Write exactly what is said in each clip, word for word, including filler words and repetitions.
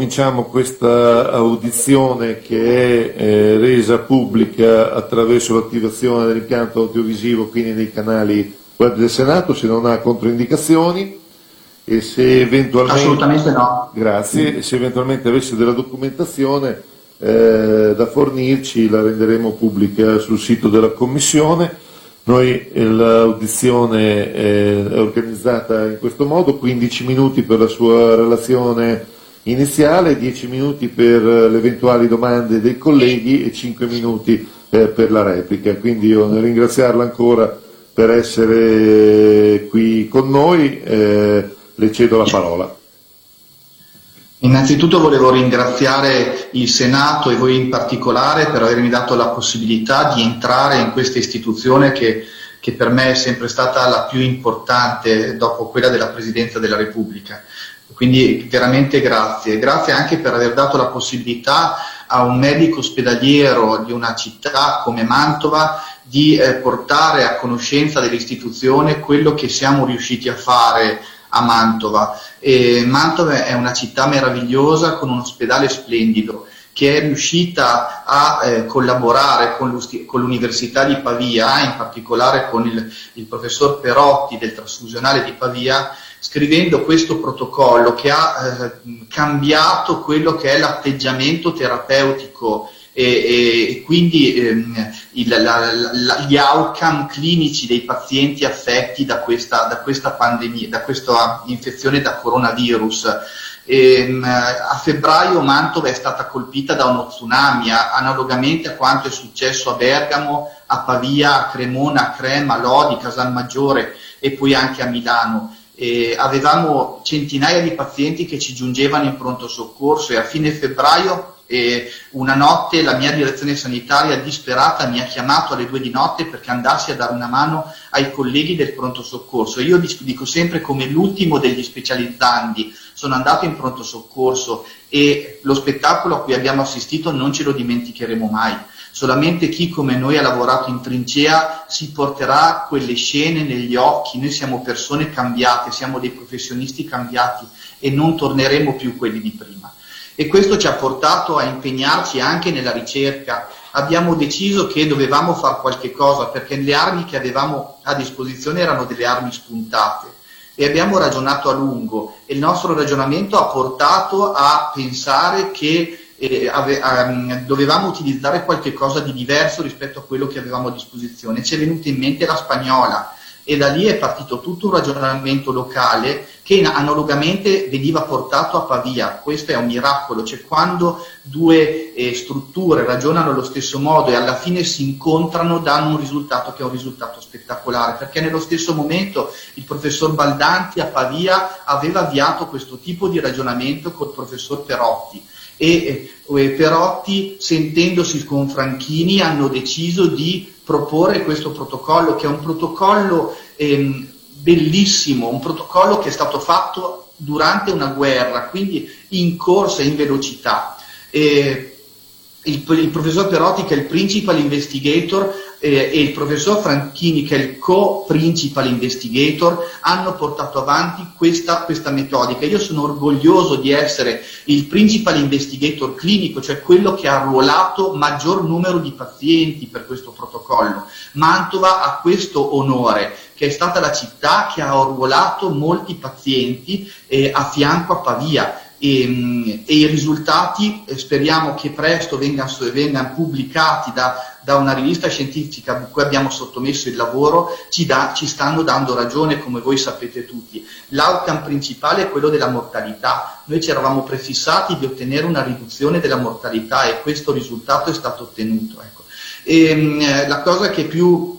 cominciamo questa audizione che è eh, resa pubblica attraverso l'attivazione dell'impianto audiovisivo, quindi nei canali web del Senato, se non ha controindicazioni e se eventualmente, assolutamente no. Grazie, e se eventualmente avesse della documentazione eh, da fornirci la renderemo pubblica sul sito della Commissione. Noi l'audizione è organizzata in questo modo: quindici minuti per la sua relazione iniziale, dieci minuti per le eventuali domande dei colleghi e cinque minuti per la replica. Quindi io nel ringraziarla ancora per essere qui con noi le cedo la parola. Innanzitutto volevo ringraziare il Senato e voi in particolare per avermi dato la possibilità di entrare in questa istituzione che, che per me è sempre stata la più importante dopo quella della Presidenza della Repubblica. Quindi veramente grazie. Grazie anche per aver dato la possibilità a un medico ospedaliero di una città come Mantova di eh, portare a conoscenza dell'istituzione quello che siamo riusciti a fare a Mantova. E Mantova è una città meravigliosa con un ospedale splendido che è riuscita a eh, collaborare con l'Università di Pavia, in particolare con il, il professor Perotti del Trasfusionale di Pavia, scrivendo questo protocollo che ha eh, cambiato quello che è l'atteggiamento terapeutico e, e, e quindi ehm, il, la, la, gli outcome clinici dei pazienti affetti da questa, da questa pandemia, da questa infezione da coronavirus. E, a febbraio Mantova è stata colpita da uno tsunami, analogamente a quanto è successo a Bergamo, a Pavia, a Cremona, a Crema, Lodi, Casalmaggiore e poi anche a Milano. E avevamo centinaia di pazienti che ci giungevano in pronto soccorso e a fine febbraio e una notte la mia direzione sanitaria disperata mi ha chiamato alle due di notte perché andassi a dare una mano ai colleghi del pronto soccorso. Io dico sempre come l'ultimo degli specializzandi, sono andato in pronto soccorso e lo spettacolo a cui abbiamo assistito non ce lo dimenticheremo mai. Solamente chi come noi ha lavorato in trincea si porterà quelle scene negli occhi. Noi siamo persone cambiate, siamo dei professionisti cambiati e non torneremo più quelli di prima. E questo ci ha portato a impegnarci anche nella ricerca. Abbiamo deciso che dovevamo fare qualche cosa perché le armi che avevamo a disposizione erano delle armi spuntate e abbiamo ragionato a lungo e il nostro ragionamento ha portato a pensare che eh, ave, um, dovevamo utilizzare qualche cosa di diverso rispetto a quello che avevamo a disposizione. Ci è venuta in mente la spagnola e da lì è partito tutto un ragionamento locale che analogamente veniva portato a Pavia. Questo è un miracolo, cioè quando due eh, strutture ragionano allo stesso modo e alla fine si incontrano danno un risultato che è un risultato spettacolare, perché nello stesso momento il professor Baldanti a Pavia aveva avviato questo tipo di ragionamento col professor Perotti e eh, Perotti, sentendosi con Franchini, hanno deciso di proporre questo protocollo che è un protocollo ehm, bellissimo, un protocollo che è stato fatto durante una guerra, quindi in corsa, in velocità. Eh, il, il professor Perotti, che è il principal investigator, eh, e il professor Franchini, che è il co-principal investigator, hanno portato avanti questa, questa metodica. Io sono orgoglioso di essere il principal investigator clinico, cioè quello che ha arruolato maggior numero di pazienti per questo protocollo. Mantova ha questo onore, che è stata la città che ha arruolato molti pazienti eh, a fianco a Pavia. E, e i risultati eh, speriamo che presto vengano, vengano pubblicati da, da una rivista scientifica a cui abbiamo sottomesso il lavoro. Ci, da, ci stanno dando ragione, come voi sapete tutti. L'outcome principale è quello della mortalità. Noi ci eravamo prefissati di ottenere una riduzione della mortalità e questo risultato è stato ottenuto. Ecco. E, la cosa che più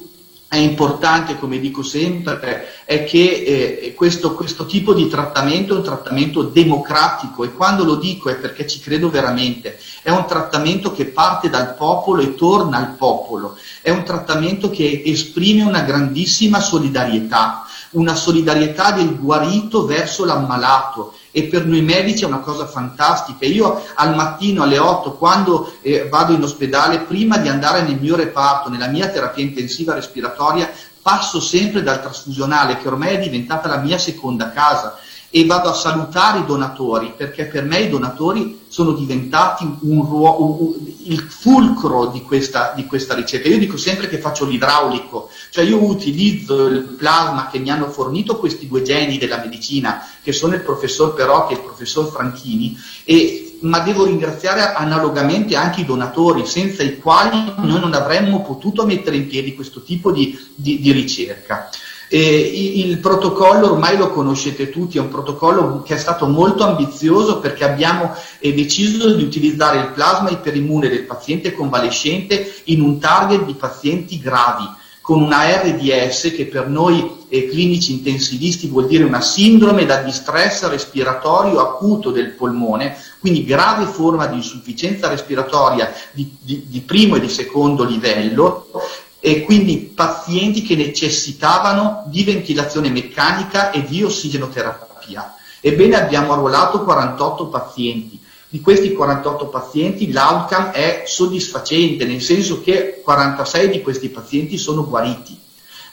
è importante, come dico sempre, è che eh, questo, questo tipo di trattamento è un trattamento democratico e quando lo dico è perché ci credo veramente. È un trattamento che parte dal popolo e torna al popolo. È un trattamento che esprime una grandissima solidarietà, una solidarietà del guarito verso l'ammalato. E per noi medici è una cosa fantastica. Io al mattino alle otto, quando eh, vado in ospedale, prima di andare nel mio reparto, nella mia terapia intensiva respiratoria, passo sempre dal Trasfusionale, che ormai è diventata la mia seconda casa, e vado a salutare i donatori, perché per me i donatori sono diventati un ruolo, un, il fulcro di questa, di questa ricerca. Io dico sempre che faccio l'idraulico, cioè io utilizzo il plasma che mi hanno fornito questi due geni della medicina, che sono il professor Perotti e il professor Franchini, e, ma devo ringraziare analogamente anche i donatori, senza i quali noi non avremmo potuto mettere in piedi questo tipo di, di, di ricerca. E il protocollo ormai lo conoscete tutti, è un protocollo che è stato molto ambizioso, perché abbiamo deciso di utilizzare il plasma iperimmune del paziente convalescente in un target di pazienti gravi, con una R D S che per noi eh, clinici intensivisti vuol dire una sindrome da distress respiratorio acuto del polmone, quindi grave forma di insufficienza respiratoria di, di, di primo e di secondo livello, e quindi pazienti che necessitavano di ventilazione meccanica e di ossigenoterapia. Ebbene, abbiamo arruolato quarantotto pazienti. Di questi quarantotto pazienti l'outcome è soddisfacente, nel senso che quarantasei di questi pazienti sono guariti.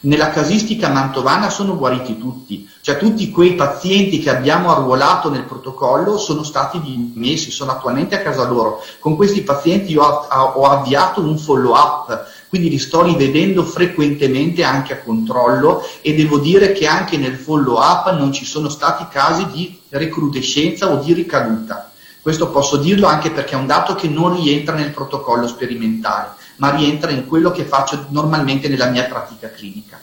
Nella casistica mantovana sono guariti tutti, cioè tutti quei pazienti che abbiamo arruolato nel protocollo sono stati dimessi, sono attualmente a casa loro. Con questi pazienti io ho avviato un follow-up, quindi li sto rivedendo frequentemente anche a controllo, e devo dire che anche nel follow-up non ci sono stati casi di recrudescenza o di ricaduta. Questo posso dirlo anche perché è un dato che non rientra nel protocollo sperimentale, ma rientra in quello che faccio normalmente nella mia pratica clinica.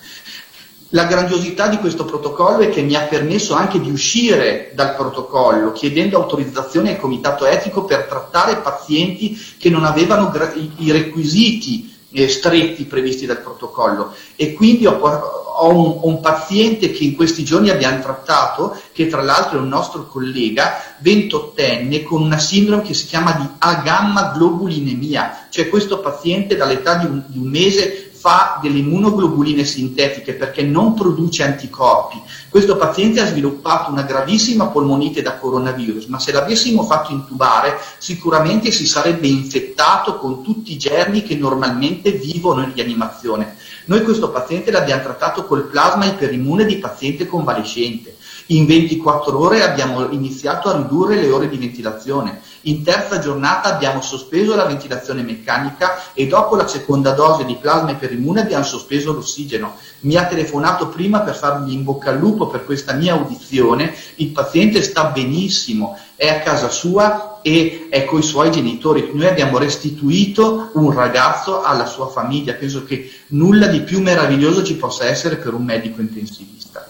La grandiosità di questo protocollo è che mi ha permesso anche di uscire dal protocollo, chiedendo autorizzazione al comitato etico per trattare pazienti che non avevano i requisiti stretti previsti dal protocollo, e quindi ho, ho, un, ho un paziente che in questi giorni abbiamo trattato, che tra l'altro è un nostro collega ventottenne con una sindrome che si chiama di agamma globulinemia, cioè questo paziente dall'età di un, di un mese fa delle immunoglobuline sintetiche perché non produce anticorpi. Questo paziente ha sviluppato una gravissima polmonite da coronavirus, ma se l'avessimo fatto intubare sicuramente si sarebbe infettato con tutti i germi che normalmente vivono in rianimazione. Noi questo paziente l'abbiamo trattato col plasma iperimmune di paziente convalescente. In ventiquattro ore abbiamo iniziato a ridurre le ore di ventilazione. In terza giornata abbiamo sospeso la ventilazione meccanica e dopo la seconda dose di plasma iperimmune abbiamo sospeso l'ossigeno. Mi ha telefonato prima per fargli in bocca al lupo per questa mia audizione. Il paziente sta benissimo, è a casa sua e è coi suoi genitori. Noi abbiamo restituito un ragazzo alla sua famiglia. Penso che nulla di più meraviglioso ci possa essere per un medico intensivista.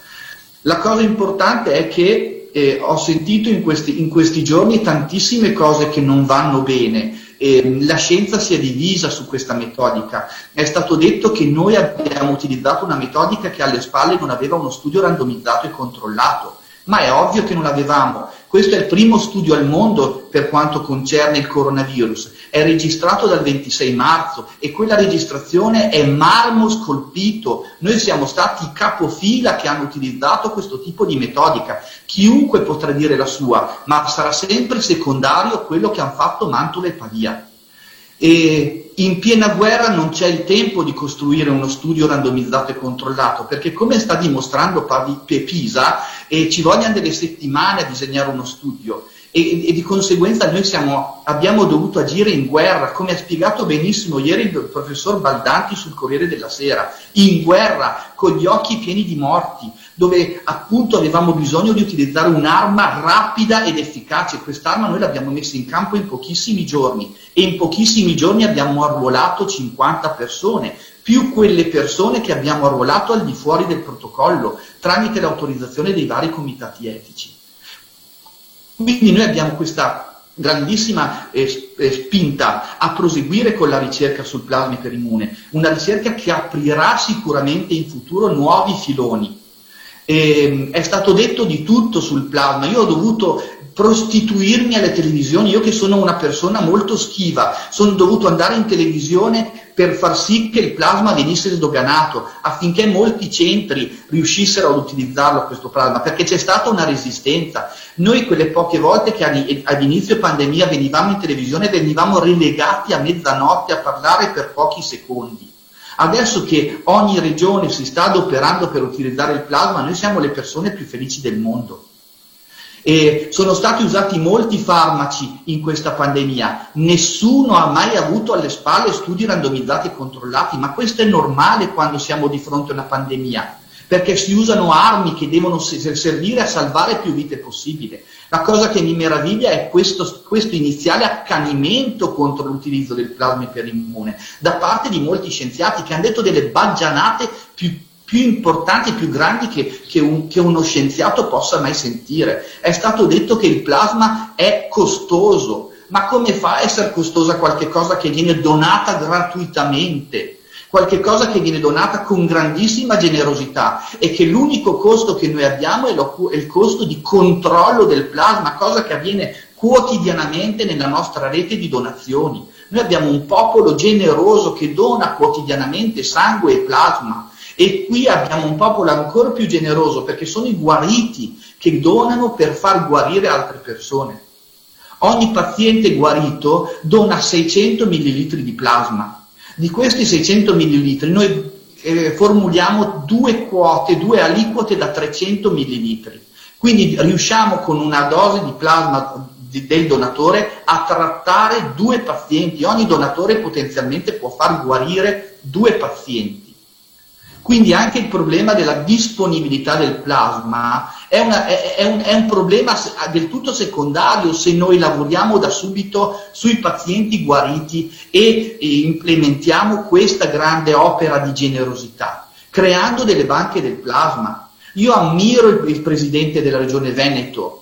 La cosa importante è che eh, ho sentito in questi, in questi giorni tantissime cose che non vanno bene. Eh, la scienza si è divisa su questa metodica. È stato detto che noi abbiamo utilizzato una metodica che alle spalle non aveva uno studio randomizzato e controllato, ma è ovvio che non l'avevamo. Questo è il primo studio al mondo per quanto concerne il coronavirus. È registrato dal ventisei marzo e quella registrazione è marmo scolpito. Noi siamo stati i capofila che hanno utilizzato questo tipo di metodica. Chiunque potrà dire la sua, ma sarà sempre secondario quello che hanno fatto Mantova e Pavia. E in piena guerra non c'è il tempo di costruire uno studio randomizzato e controllato, perché come sta dimostrando Pisa, eh, ci vogliono delle settimane a disegnare uno studio. E, e di conseguenza noi siamo, abbiamo dovuto agire in guerra, come ha spiegato benissimo ieri il professor Baldanti sul Corriere della Sera, in guerra, con gli occhi pieni di morti, dove appunto avevamo bisogno di utilizzare un'arma rapida ed efficace. Quest'arma noi l'abbiamo messa in campo in pochissimi giorni, e in pochissimi giorni abbiamo arruolato cinquanta persone, più quelle persone che abbiamo arruolato al di fuori del protocollo, tramite l'autorizzazione dei vari comitati etici. Quindi noi abbiamo questa grandissima eh, spinta a proseguire con la ricerca sul plasma iperimmune, una ricerca che aprirà sicuramente in futuro nuovi filoni. Eh, è stato detto di tutto sul plasma, io ho dovuto prostituirmi alle televisioni, io che sono una persona molto schiva, sono dovuto andare in televisione per far sì che il plasma venisse sdoganato, affinché molti centri riuscissero ad utilizzarlo questo plasma, perché c'è stata una resistenza. Noi quelle poche volte che ad inizio pandemia venivamo in televisione, venivamo relegati a mezzanotte a parlare per pochi secondi. Adesso che ogni regione si sta adoperando per utilizzare il plasma, noi siamo le persone più felici del mondo. E sono stati usati molti farmaci in questa pandemia, nessuno ha mai avuto alle spalle studi randomizzati e controllati, ma questo è normale quando siamo di fronte a una pandemia, perché si usano armi che devono servire a salvare più vite possibile. La cosa che mi meraviglia è questo, questo iniziale accanimento contro l'utilizzo del plasma iperimmune da parte di molti scienziati che hanno detto delle baggianate più, più importanti e più grandi che, che, un, che uno scienziato possa mai sentire. È stato detto che il plasma è costoso, ma come fa a essere costosa qualche cosa che viene donata gratuitamente? Qualche cosa che viene donata con grandissima generosità e che l'unico costo che noi abbiamo è, lo, è il costo di controllo del plasma, cosa che avviene quotidianamente nella nostra rete di donazioni. Noi abbiamo un popolo generoso che dona quotidianamente sangue e plasma, e qui abbiamo un popolo ancora più generoso perché sono i guariti che donano per far guarire altre persone. Ogni paziente guarito dona seicento millilitri di plasma. Di questi seicento millilitri noi eh, formuliamo due quote, due aliquote da trecento millilitri. Quindi riusciamo con una dose di plasma di, del donatore a trattare due pazienti. Ogni donatore potenzialmente può far guarire due pazienti. Quindi anche il problema della disponibilità del plasma è, una, è, è, un, è un problema del tutto secondario se noi lavoriamo da subito sui pazienti guariti e, e implementiamo questa grande opera di generosità, creando delle banche del plasma. Io ammiro il, il presidente della Regione Veneto,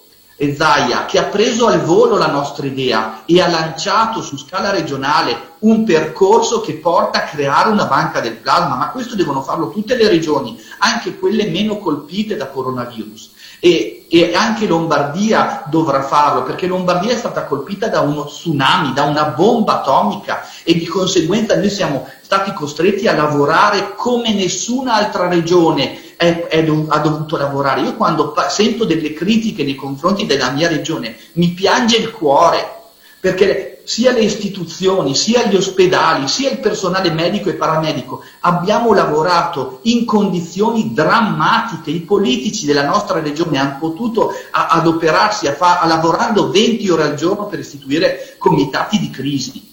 Zaia, che ha preso al volo la nostra idea e ha lanciato su scala regionale un percorso che porta a creare una banca del plasma, ma questo devono farlo tutte le regioni, anche quelle meno colpite da coronavirus, e, e anche Lombardia dovrà farlo, perché Lombardia è stata colpita da uno tsunami, da una bomba atomica, e di conseguenza noi siamo stati costretti a lavorare come nessuna altra regione è, è, ha dovuto lavorare. Io quando sento delle critiche nei confronti della mia regione mi piange il cuore, perché sia le istituzioni, sia gli ospedali, sia il personale medico e paramedico abbiamo lavorato in condizioni drammatiche. I politici della nostra regione hanno potuto a, adoperarsi a fa, a lavorando venti ore al giorno per istituire comitati di crisi.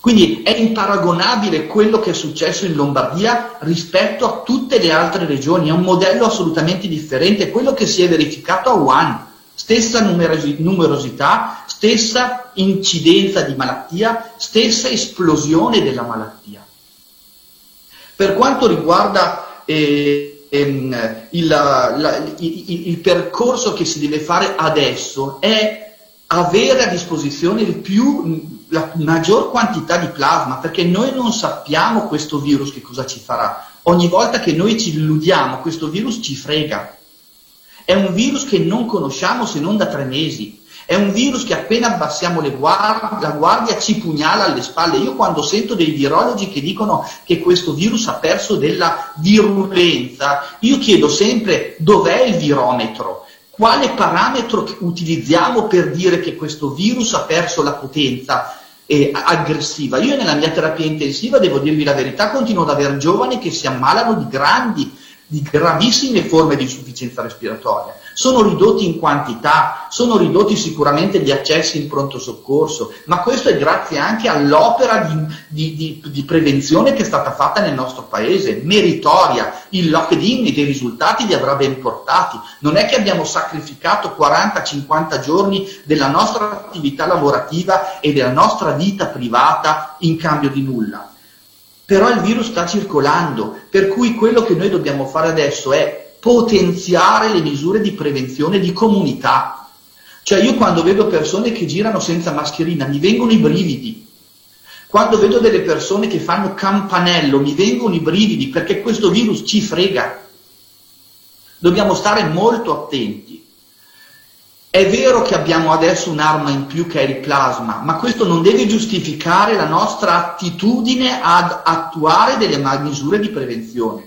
Quindi è imparagonabile quello che è successo in Lombardia rispetto a tutte le altre regioni, è un modello assolutamente differente. Quello che si è verificato a Wuhan, stessa numerosi, numerosità, stessa incidenza di malattia, stessa esplosione della malattia. Per quanto riguarda eh, ehm, il, la, il, il percorso che si deve fare adesso è avere a disposizione il più, la maggior quantità di plasma, perché noi non sappiamo questo virus che cosa ci farà. Ogni volta che noi ci illudiamo, questo virus ci frega. È un virus che non conosciamo se non da tre mesi. È un virus che appena abbassiamo le guard- la guardia ci pugnala alle spalle. Io quando sento dei virologi che dicono che questo virus ha perso della virulenza, io chiedo sempre dov'è il virometro? Quale parametro utilizziamo per dire che questo virus ha perso la potenza eh, aggressiva? Io nella mia terapia intensiva, devo dirvi la verità, continuo ad avere giovani che si ammalano di grandi, di gravissime forme di insufficienza respiratoria. Sono ridotti in quantità, sono ridotti sicuramente gli accessi in pronto soccorso, ma questo è grazie anche all'opera di, di, di, di prevenzione che è stata fatta nel nostro paese, meritoria. Il lockdown dei risultati li avrà ben portati. Non è che abbiamo sacrificato quaranta cinquanta giorni della nostra attività lavorativa e della nostra vita privata in cambio di nulla. Però il virus sta circolando, per cui quello che noi dobbiamo fare adesso è potenziare le misure di prevenzione di comunità. Cioè io quando vedo persone che girano senza mascherina mi vengono i brividi, quando vedo delle persone che fanno campanello mi vengono i brividi, perché questo virus ci frega. Dobbiamo stare molto attenti. È vero che abbiamo adesso un'arma in più che è il plasma, ma questo non deve giustificare la nostra attitudine ad attuare delle misure di prevenzione.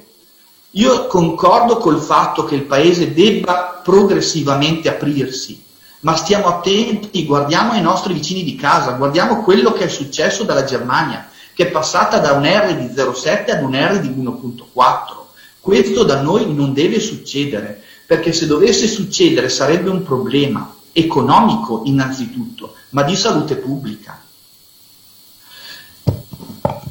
Io concordo col fatto che il Paese debba progressivamente aprirsi, ma stiamo attenti, guardiamo ai nostri vicini di casa, guardiamo quello che è successo dalla Germania, che è passata da un R di zero virgola sette ad un R di uno virgola quattro. Questo da noi non deve succedere. perché se dovesse succedere sarebbe un problema economico innanzitutto, ma di salute pubblica.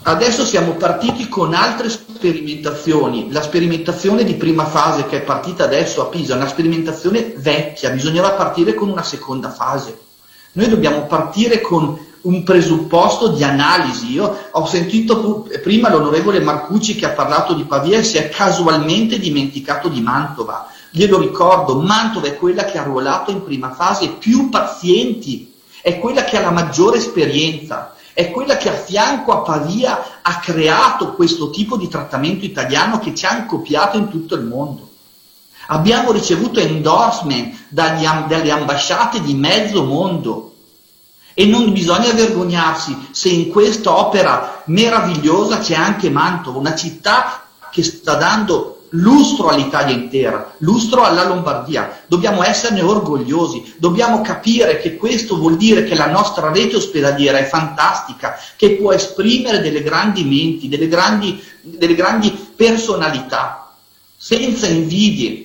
Adesso siamo partiti con altre sperimentazioni, la sperimentazione di prima fase che è partita adesso a Pisa è una sperimentazione vecchia, bisognerà partire con una seconda fase. Noi dobbiamo partire con un presupposto di analisi. Io ho sentito prima l'onorevole Marcucci che ha parlato di Pavia e si è casualmente dimenticato di Mantova. Glielo ricordo, Mantova è quella che ha ruolato in prima fase più pazienti, è quella che ha la maggiore esperienza, è quella che a fianco a Pavia ha creato questo tipo di trattamento italiano che ci hanno copiato in tutto il mondo. Abbiamo ricevuto endorsement dagli, dalle ambasciate di mezzo mondo e non bisogna vergognarsi se in questa opera meravigliosa c'è anche Mantova, una città che sta dando lustro all'Italia intera, lustro alla Lombardia. Dobbiamo esserne orgogliosi, dobbiamo capire che questo vuol dire che la nostra rete ospedaliera è fantastica, che può esprimere delle grandi menti, delle grandi, delle grandi personalità, senza invidie.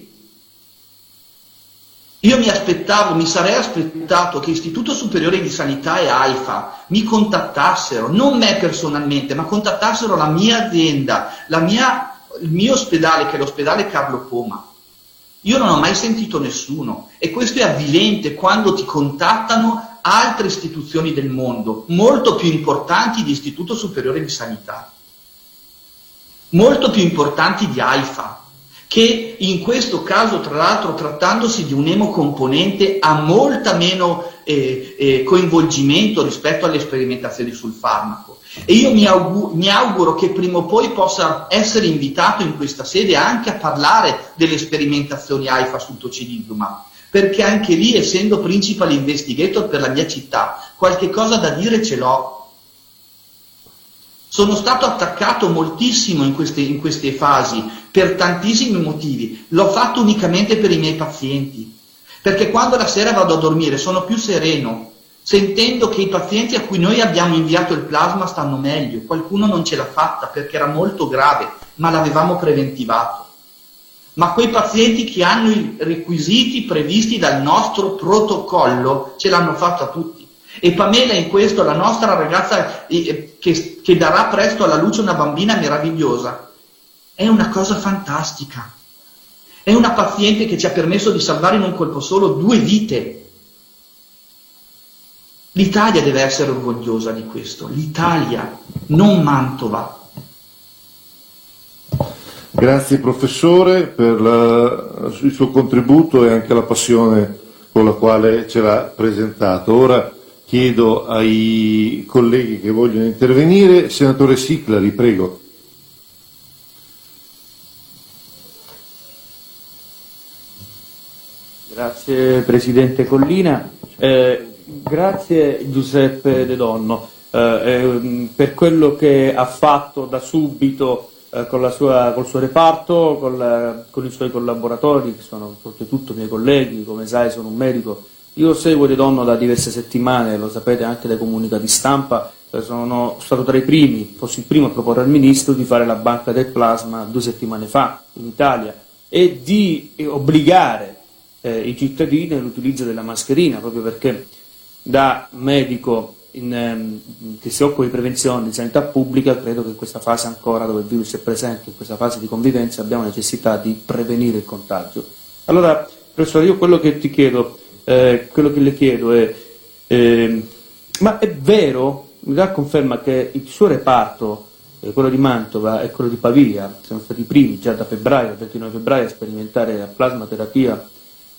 Io mi aspettavo, mi sarei aspettato che Istituto Superiore di Sanità e AIFA mi contattassero, non me personalmente, ma contattassero la mia azienda, la mia, il mio ospedale, che è l'ospedale Carlo Poma. Io non ho mai sentito nessuno e questo è avvilente quando ti contattano altre istituzioni del mondo, molto più importanti di Istituto Superiore di Sanità, molto più importanti di AIFA, che in questo caso, tra l'altro, trattandosi di un emocomponente, ha molta meno eh, eh, coinvolgimento rispetto alle sperimentazioni sul farmaco. E io mi auguro, mi auguro che prima o poi possa essere invitato in questa sede anche a parlare delle sperimentazioni AIFA sul tocilizumab, perché anche lì, essendo principal investigator per la mia città, qualche cosa da dire ce l'ho. Sono stato attaccato moltissimo in queste, in queste fasi, per tantissimi motivi. L'ho fatto unicamente per i miei pazienti, perché quando la sera vado a dormire sono più sereno, sentendo che i pazienti a cui noi abbiamo inviato il plasma stanno meglio. Qualcuno non ce l'ha fatta perché era molto grave, ma l'avevamo preventivato. Ma quei pazienti che hanno i requisiti previsti dal nostro protocollo ce l'hanno fatta tutti. E Pamela in questo, la nostra ragazza che, che darà presto alla luce una bambina meravigliosa, è una cosa fantastica. È una paziente che ci ha permesso di salvare in un colpo solo due vite. L'Italia deve essere orgogliosa di questo, l'Italia, non Mantova. Grazie professore per la, il suo contributo e anche la passione con la quale ce l'ha presentato. Ora chiedo ai colleghi che vogliono intervenire. Senatore Siclari, prego. Grazie Presidente Collina, eh, grazie Giuseppe De Donno eh, eh, per quello che ha fatto da subito eh, con la sua, col suo reparto, con, la, con i suoi collaboratori, che sono soprattutto miei colleghi. Come sai, sono un medico. Io seguo De Donno da diverse settimane, lo sapete anche dai comunicati stampa. Sono stato tra i primi, fossi il primo a proporre al Ministro di fare la banca del plasma due settimane fa in Italia e di obbligare eh, i cittadini all'utilizzo della mascherina, proprio perché da medico in, ehm, che si occupa di prevenzione di sanità pubblica credo che in questa fase ancora, dove il virus è presente, in questa fase di convivenza, abbiamo necessità di prevenire il contagio. Allora, professore, io quello che ti chiedo... Eh, quello che le chiedo è eh, ma è vero, mi dà conferma che il suo reparto, eh, quello di Mantova e quello di Pavia, sono stati i primi già da febbraio, dal ventinove febbraio, a sperimentare la plasmaterapia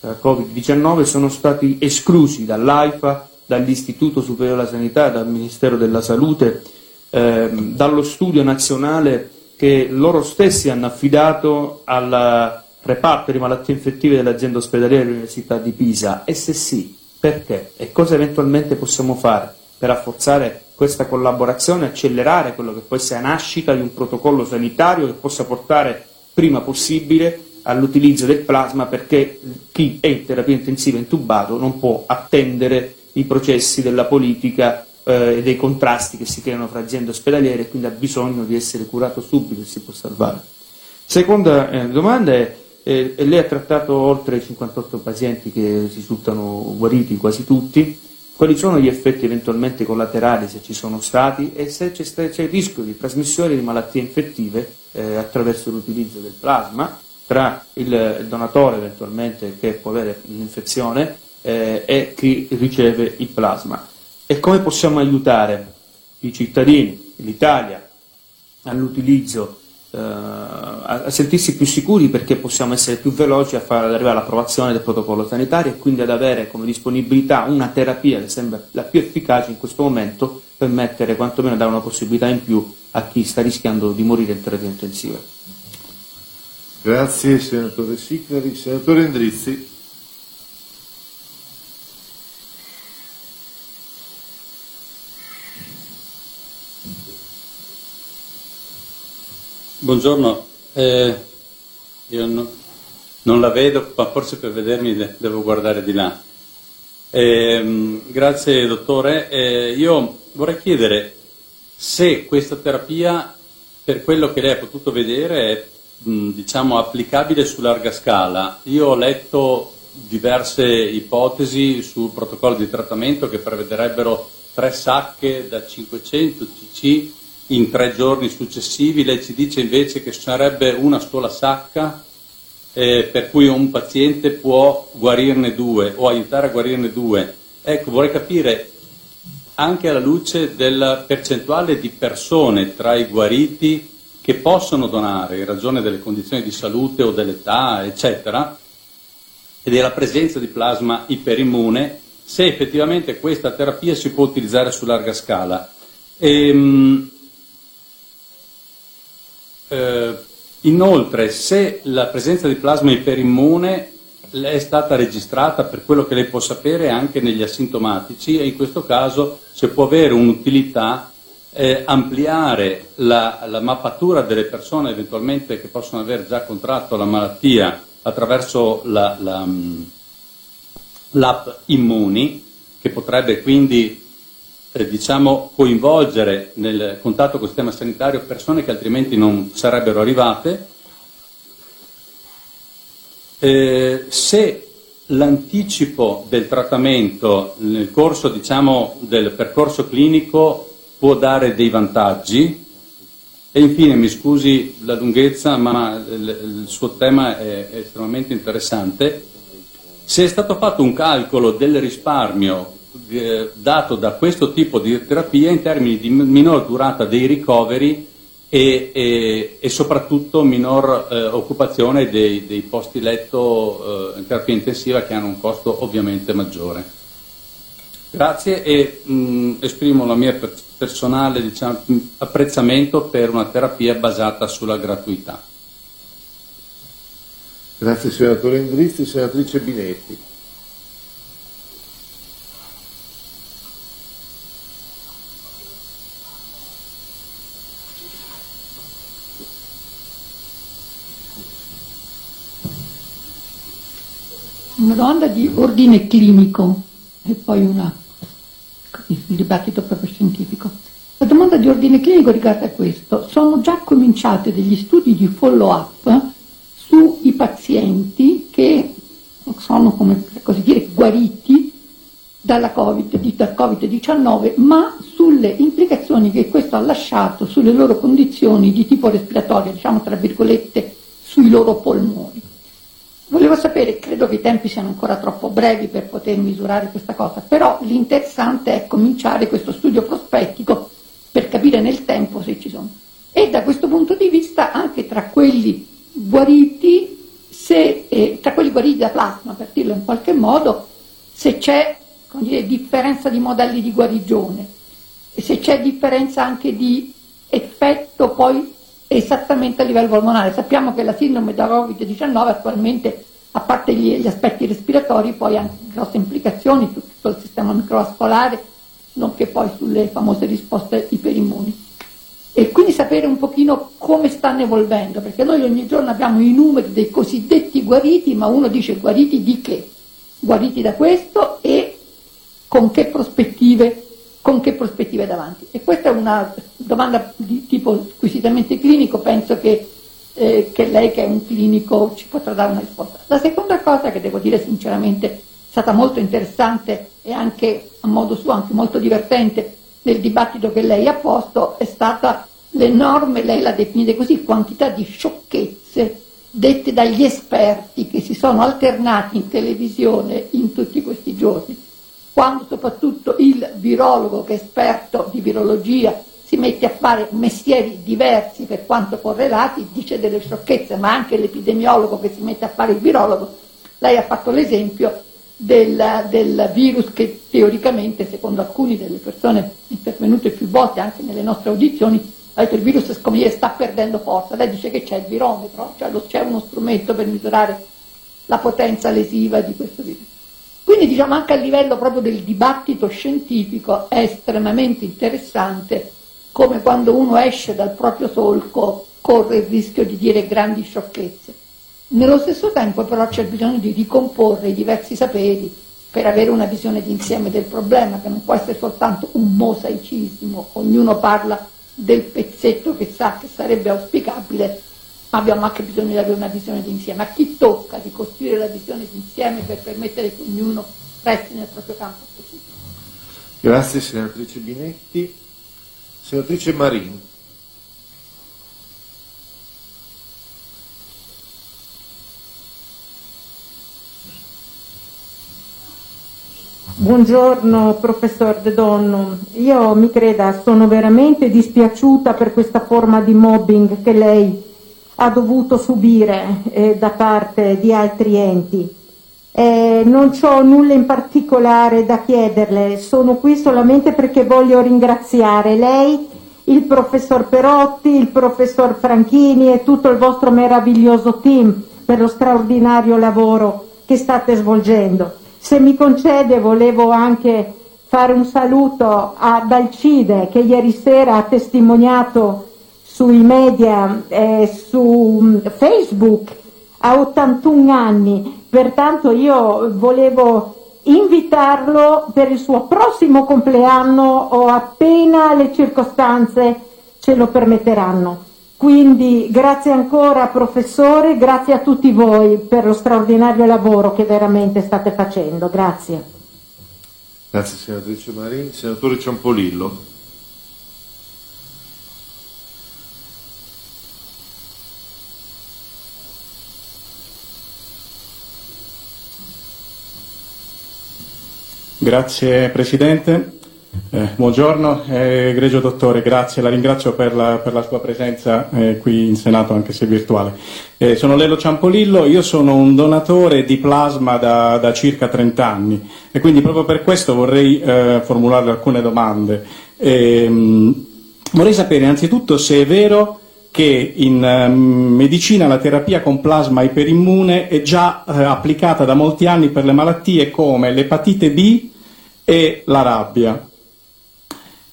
eh, covid diciannove, sono stati esclusi dall'AIFA, dall'Istituto Superiore della Sanità, dal Ministero della Salute, eh, dallo studio nazionale che loro stessi hanno affidato alla reparto di malattie infettive dell'azienda ospedaliera dell'Università di Pisa? E se sì, perché? E cosa eventualmente possiamo fare per rafforzare questa collaborazione, accelerare quello che può essere la nascita di un protocollo sanitario che possa portare prima possibile all'utilizzo del plasma, perché chi è in terapia intensiva intubato non può attendere i processi della politica e eh, dei contrasti che si creano fra aziende ospedaliere, e quindi ha bisogno di essere curato subito e si può salvare. Seconda eh, domanda è Eh, e lei ha trattato oltre cinquantotto pazienti che risultano guariti, quasi tutti. Quali sono gli effetti eventualmente collaterali, se ci sono stati, e se c'è, c'è il rischio di trasmissione di malattie infettive eh, attraverso l'utilizzo del plasma tra il, il donatore eventualmente che può avere un'infezione eh, e chi riceve il plasma, e come possiamo aiutare i cittadini, l'Italia, all'utilizzo, eh, a sentirsi più sicuri, perché possiamo essere più veloci a far arrivare l'approvazione del protocollo sanitario e quindi ad avere come disponibilità una terapia che sembra la più efficace in questo momento per mettere, quantomeno dare una possibilità in più a chi sta rischiando di morire in terapia intensiva. Grazie Senatore Siclari. Senatore Endrizzi. Buongiorno, eh, io no, non la vedo, ma forse per vedermi de- devo guardare di là. Eh, grazie dottore, eh, io vorrei chiedere se questa terapia, per quello che lei ha potuto vedere, è mh, diciamo applicabile su larga scala. Io ho letto diverse ipotesi sul protocollo di trattamento che prevederebbero tre sacche da cinquecento cc in tre giorni successivi. Lei ci dice invece che sarebbe una sola sacca, eh, per cui un paziente può guarirne due o aiutare a guarirne due. Ecco, vorrei capire, anche alla luce della percentuale di persone tra i guariti che possono donare in ragione delle condizioni di salute o dell'età, eccetera, e della presenza di plasma iperimmune, se effettivamente questa terapia si può utilizzare su larga scala. Ehm, Inoltre, se la presenza di plasma iperimmune è stata registrata, per quello che lei può sapere, anche negli asintomatici, e in questo caso se può avere un'utilità eh, ampliare la, la mappatura delle persone eventualmente che possono aver già contratto la malattia attraverso la, la, l'app Immuni, che potrebbe quindi Eh, diciamo coinvolgere nel contatto col sistema sanitario persone che altrimenti non sarebbero arrivate, eh, se l'anticipo del trattamento nel corso, diciamo, del percorso clinico può dare dei vantaggi, e infine, mi scusi la lunghezza, ma il, il suo tema è estremamente interessante, se è stato fatto un calcolo del risparmio dato da questo tipo di terapia in termini di minor durata dei ricoveri e, e, e soprattutto minor eh, occupazione dei, dei posti letto eh, in terapia intensiva, che hanno un costo ovviamente maggiore. Grazie, e mh, esprimo la mia personale, diciamo, apprezzamento per una terapia basata sulla gratuità. Grazie Senatore Endrizzi. Senatrice Binetti. Una domanda di ordine clinico e poi una, il dibattito proprio scientifico. La domanda di ordine clinico riguarda questo. Sono già cominciati degli studi di follow-up sui pazienti che sono, come così dire, guariti dalla Covid, dal Covid diciannove, ma sulle implicazioni che questo ha lasciato sulle loro condizioni di tipo respiratorio, diciamo tra virgolette, sui loro polmoni. Volevo sapere, credo che i tempi siano ancora troppo brevi per poter misurare questa cosa, però l'interessante è cominciare questo studio prospettico per capire nel tempo se ci sono. E da questo punto di vista anche tra quelli guariti, se, eh, tra quelli guariti da plasma, per dirlo in qualche modo, se c'è, come dire, differenza di modelli di guarigione, e se c'è differenza anche di effetto poi esattamente a livello polmonare. Sappiamo che la sindrome da Covid diciannove attualmente, a parte gli, gli aspetti respiratori, poi ha anche grosse implicazioni su tutto il sistema microvascolare, nonché poi sulle famose risposte iperimmuni. E quindi sapere un pochino come stanno evolvendo, perché noi ogni giorno abbiamo i numeri dei cosiddetti guariti, ma uno dice guariti di che? Guariti da questo, e con che prospettive con che prospettive davanti? E questa è una domanda di tipo squisitamente clinico, penso che eh, che lei che è un clinico ci potrà dare una risposta. La seconda cosa che devo dire sinceramente è stata molto interessante e anche a modo suo anche molto divertente nel dibattito che lei ha posto è stata l'enorme, lei la definite così, quantità di sciocchezze dette dagli esperti che si sono alternati in televisione in tutti questi giorni, quando soprattutto il virologo che è esperto di virologia si mette a fare mestieri diversi per quanto correlati, dice delle sciocchezze, ma anche l'epidemiologo che si mette a fare il virologo. Lei ha fatto l'esempio del, del virus che teoricamente, secondo alcune delle persone intervenute più volte anche nelle nostre audizioni, ha detto il virus come sta perdendo forza. Lei dice che c'è il virometro, cioè c'è uno strumento per misurare la potenza lesiva di questo virus. Quindi diciamo anche a livello proprio del dibattito scientifico è estremamente interessante come quando uno esce dal proprio solco corre il rischio di dire grandi sciocchezze. Nello stesso tempo però c'è bisogno di ricomporre i diversi saperi per avere una visione d'insieme del problema, che non può essere soltanto un mosaicismo, ognuno parla del pezzetto che sa che sarebbe auspicabile, ma abbiamo anche bisogno di avere una visione d'insieme. A chi tocca di costruire la visione d'insieme per permettere che ognuno resti nel proprio campo specifico. Grazie senatrice Binetti. Senatrice Marini. Buongiorno professor De Donno, io mi creda sono veramente dispiaciuta per questa forma di mobbing che lei ha dovuto subire eh, da parte di altri enti. Eh, non c'ho nulla in particolare da chiederle, sono qui solamente perché voglio ringraziare lei, il professor Perotti, il professor Franchini e tutto il vostro meraviglioso team per lo straordinario lavoro che state svolgendo. Se mi concede volevo anche fare un saluto ad Alcide che ieri sera ha testimoniato sui media, eh, su Facebook, a ottantuno anni, pertanto io volevo invitarlo per il suo prossimo compleanno o appena le circostanze ce lo permetteranno. Quindi grazie ancora professore, grazie a tutti voi per lo straordinario lavoro che veramente state facendo. Grazie. Grazie senatrice Marini. Senatore Ciampolillo. Grazie Presidente. Eh, buongiorno, eh, egregio dottore, grazie, la ringrazio per la, per la sua presenza eh, qui in Senato, anche se virtuale. Eh, sono Lello Ciampolillo, io sono un donatore di plasma da, da circa trenta anni e quindi proprio per questo vorrei eh, formularle alcune domande. Eh, vorrei sapere innanzitutto se è vero che in eh, medicina la terapia con plasma iperimmune è già eh, applicata da molti anni per le malattie come l'epatite B e la rabbia.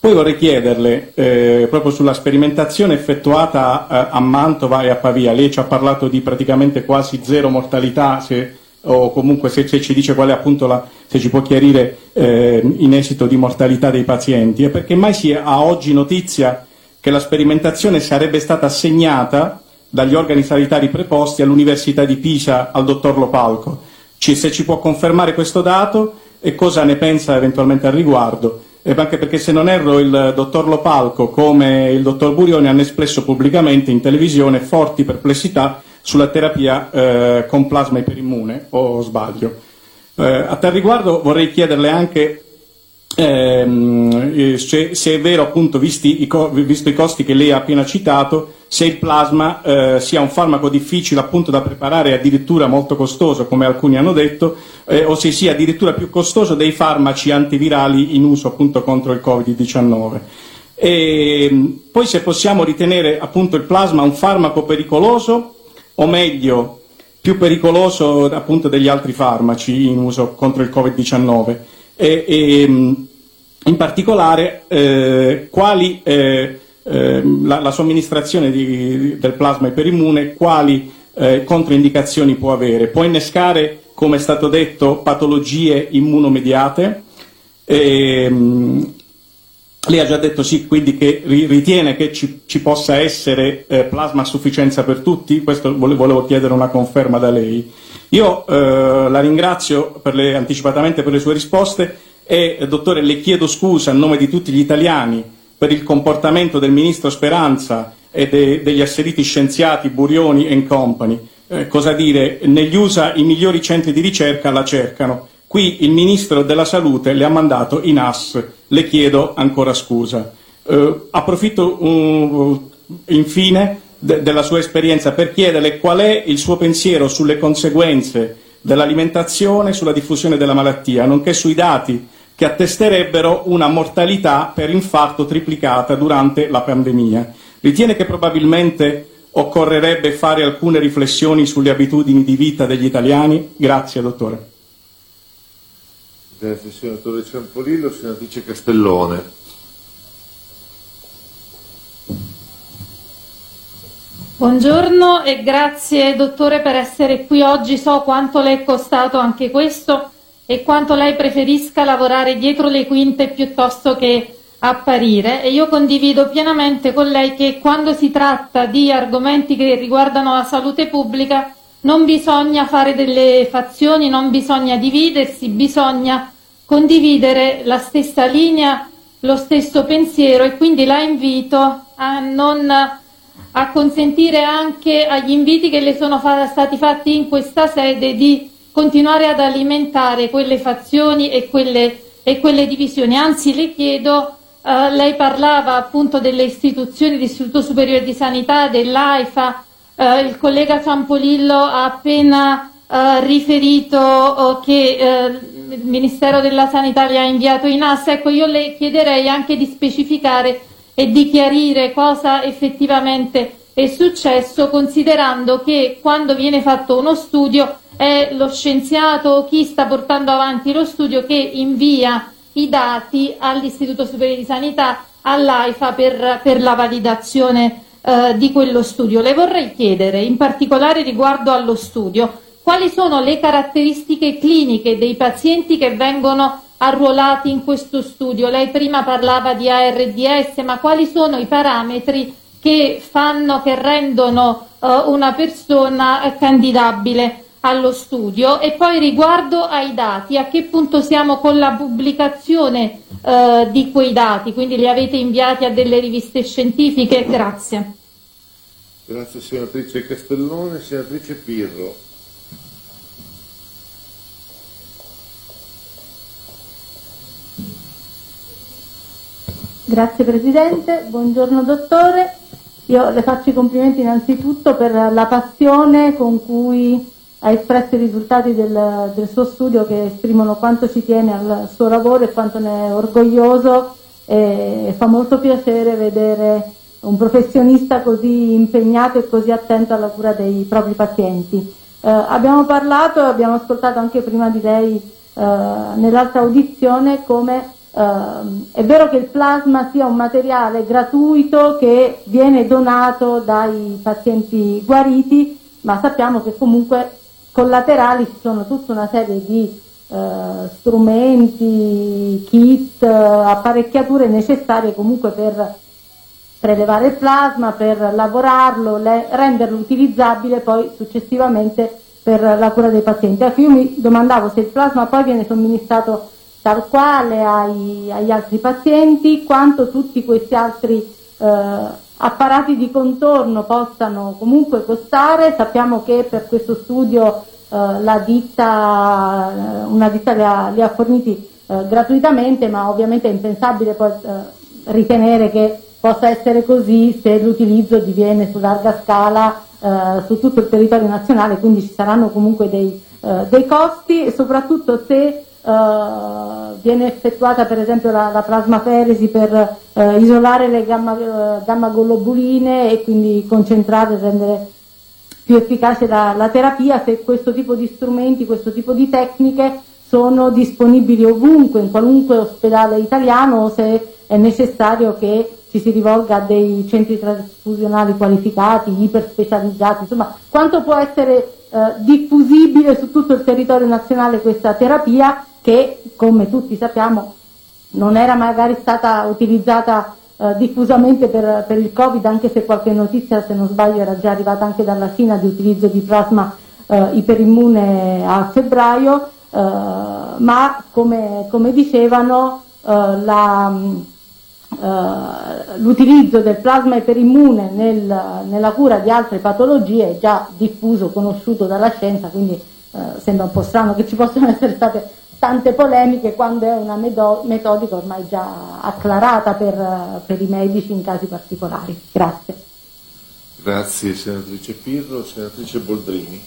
Poi vorrei chiederle, eh, proprio sulla sperimentazione effettuata a, a Mantova e a Pavia, lei ci ha parlato di praticamente quasi zero mortalità, se, o comunque se, se ci dice qual è appunto la, se ci può chiarire eh, in esito di mortalità dei pazienti, e perché mai si ha oggi notizia che la sperimentazione sarebbe stata assegnata dagli organi sanitari preposti all'Università di Pisa al dottor Lopalco. Ci, se ci può confermare questo dato e cosa ne pensa eventualmente al riguardo. E anche perché se non erro il dottor Lopalco come il dottor Burioni hanno espresso pubblicamente in televisione forti perplessità sulla terapia eh, con plasma iperimmune, o sbaglio. Eh, a tal riguardo vorrei chiederle anche ehm, se, se è vero, appunto, visti i co- visto i costi che lei ha appena citato, se il plasma eh, sia un farmaco difficile appunto da preparare e addirittura molto costoso, come alcuni hanno detto, eh, o se sia addirittura più costoso dei farmaci antivirali in uso appunto contro il Covid diciannove. E poi se possiamo ritenere appunto il plasma un farmaco pericoloso, o meglio, più pericoloso appunto degli altri farmaci in uso contro il Covid diciannove. E, e in particolare eh, quali... Eh, Eh, la, la somministrazione di, del plasma iperimmune quali eh, controindicazioni può avere? Può innescare, come è stato detto, patologie immunomediate? Eh, Lei ha già detto sì, quindi che ritiene che ci, ci possa essere eh, plasma a sufficienza per tutti? Questo volevo, volevo chiedere una conferma da lei. Io eh, la ringrazio per le, anticipatamente per le sue risposte e, eh, dottore, le chiedo scusa a nome di tutti gli italiani per il comportamento del ministro Speranza e de, degli asseriti scienziati Burioni e company. Eh, cosa dire, negli U S A i migliori centri di ricerca la cercano. Qui il Ministro della Salute le ha mandato in A S, le chiedo ancora scusa. Eh, approfitto um, infine de- della sua esperienza per chiederle qual è il suo pensiero sulle conseguenze dell'alimentazione, sulla diffusione della malattia, nonché sui dati che attesterebbero una mortalità per infarto triplicata durante la pandemia. Ritiene che probabilmente occorrerebbe fare alcune riflessioni sulle abitudini di vita degli italiani? Grazie, dottore. Grazie senatore Ciampolillo, senatrice Castellone. Buongiorno e grazie dottore per essere qui oggi. So quanto le è costato anche questo e quanto lei preferisca lavorare dietro le quinte piuttosto che apparire, e io condivido pienamente con lei che quando si tratta di argomenti che riguardano la salute pubblica non bisogna fare delle fazioni, non bisogna dividersi, bisogna condividere la stessa linea, lo stesso pensiero, e quindi la invito a, non, a consentire anche agli inviti che le sono fa- stati fatti in questa sede di continuare ad alimentare quelle fazioni e quelle, e quelle divisioni. Anzi, le chiedo, eh, lei parlava appunto delle istituzioni, dell'Istituto Superiore di Sanità, dell'AIFA. Uh, il collega Ciampolillo ha appena uh, riferito uh, che uh, il Ministero della Sanità li ha inviato in A S. Ecco, io le chiederei anche di specificare e di chiarire cosa effettivamente è successo, considerando che quando viene fatto uno studio è lo scienziato o chi sta portando avanti lo studio che invia i dati all'Istituto Superiore di Sanità, all'AIFA, per, per la validazione Uh, di quello studio. Le vorrei chiedere, in particolare riguardo allo studio, quali sono le caratteristiche cliniche dei pazienti che vengono arruolati in questo studio? Lei prima parlava di A R D S, ma quali sono i parametri che fanno, che rendono uh, una persona candidabile allo studio? E poi riguardo ai dati, a che punto siamo con la pubblicazione eh, di quei dati? Quindi li avete inviati a delle riviste scientifiche? Grazie. Grazie senatrice Castellone. Senatrice Pirro. Grazie Presidente, buongiorno dottore. Io le faccio i complimenti innanzitutto per la passione con cui ha espresso i risultati del, del suo studio, che esprimono quanto ci tiene al suo lavoro e quanto ne è orgoglioso, e fa molto piacere vedere un professionista così impegnato e così attento alla cura dei propri pazienti. Eh, abbiamo parlato, abbiamo ascoltato anche prima di lei eh, nell'altra audizione come eh, è vero che il plasma sia un materiale gratuito che viene donato dai pazienti guariti, ma sappiamo che comunque collaterali ci sono tutta una serie di eh, strumenti, kit, eh, apparecchiature necessarie comunque per prelevare il plasma, per lavorarlo, le, renderlo utilizzabile poi successivamente per la cura dei pazienti. Ecco, io mi domandavo se il plasma poi viene somministrato tal quale ai, agli altri pazienti, quanto tutti questi altri eh, apparati di contorno possano comunque costare. Sappiamo che per questo studio eh, la ditta, una ditta li ha, li ha forniti eh, gratuitamente, ma ovviamente è impensabile poi eh, ritenere che possa essere così se l'utilizzo diviene su larga scala eh, su tutto il territorio nazionale, quindi ci saranno comunque dei, eh, dei costi, e soprattutto se Uh, viene effettuata per esempio la, la plasmaferesi per uh, isolare le gamma, uh, gamma globuline e quindi concentrare e rendere più efficace la, la terapia, se questo tipo di strumenti, questo tipo di tecniche sono disponibili ovunque, in qualunque ospedale italiano, o se è necessario che ci si rivolga a dei centri trasfusionali qualificati, iperspecializzati. Insomma, quanto può essere uh, diffusibile su tutto il territorio nazionale questa terapia, che, come tutti sappiamo, non era magari stata utilizzata eh, diffusamente per, per il Covid, anche se qualche notizia, se non sbaglio, era già arrivata anche dalla Cina di utilizzo di plasma eh, iperimmune a febbraio, eh, ma come, come dicevano eh, la, eh, l'utilizzo del plasma iperimmune nel, nella cura di altre patologie è già diffuso, conosciuto dalla scienza, quindi eh, sembra un po' strano che ci possano essere state tante polemiche quando è una metodica ormai già acclarata per, per i medici in casi particolari. Grazie. Grazie senatrice Pirro. Senatrice Boldrini.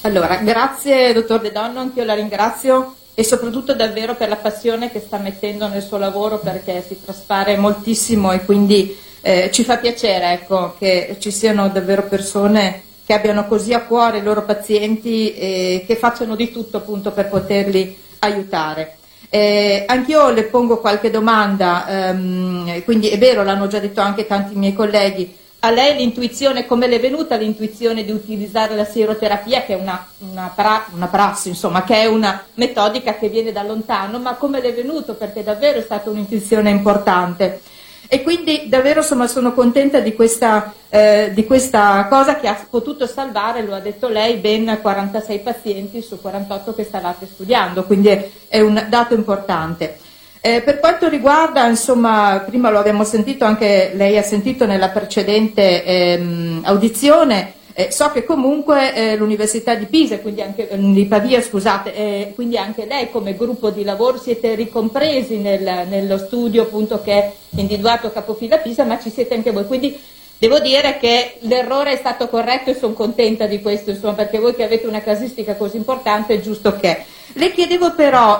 Allora, grazie dottor De Donno, anch'io la ringrazio, e soprattutto davvero per la passione che sta mettendo nel suo lavoro, perché si traspare moltissimo, e quindi eh, ci fa piacere, ecco, che ci siano davvero persone che abbiano così a cuore i loro pazienti e che facciano di tutto appunto per poterli aiutare. Eh, anch'io le pongo qualche domanda, ehm, quindi è vero, l'hanno già detto anche tanti miei colleghi. A lei l'intuizione, come le è venuta l'intuizione di utilizzare la sieroterapia, che è una, una, pra, una prassi, insomma, che è una metodica che viene da lontano, ma come le è venuto? Perché davvero è stata un'intuizione importante. E quindi davvero, insomma, sono contenta di questa, eh, di questa cosa che ha potuto salvare, lo ha detto lei, ben quarantasei pazienti su quarantotto che stavate studiando, quindi è, è un dato importante. Eh, per quanto riguarda, insomma, prima lo abbiamo sentito, anche lei ha sentito nella precedente ehm, audizione, eh, so che comunque eh, l'Università di Pisa, quindi anche, eh, di Pavia, scusate, eh, quindi anche lei come gruppo di lavoro siete ricompresi nel, nello studio appunto che è individuato capofila Pisa, ma ci siete anche voi, quindi devo dire che l'errore è stato corretto e sono contenta di questo, insomma, perché voi che avete una casistica così importante è giusto che... Le chiedevo però,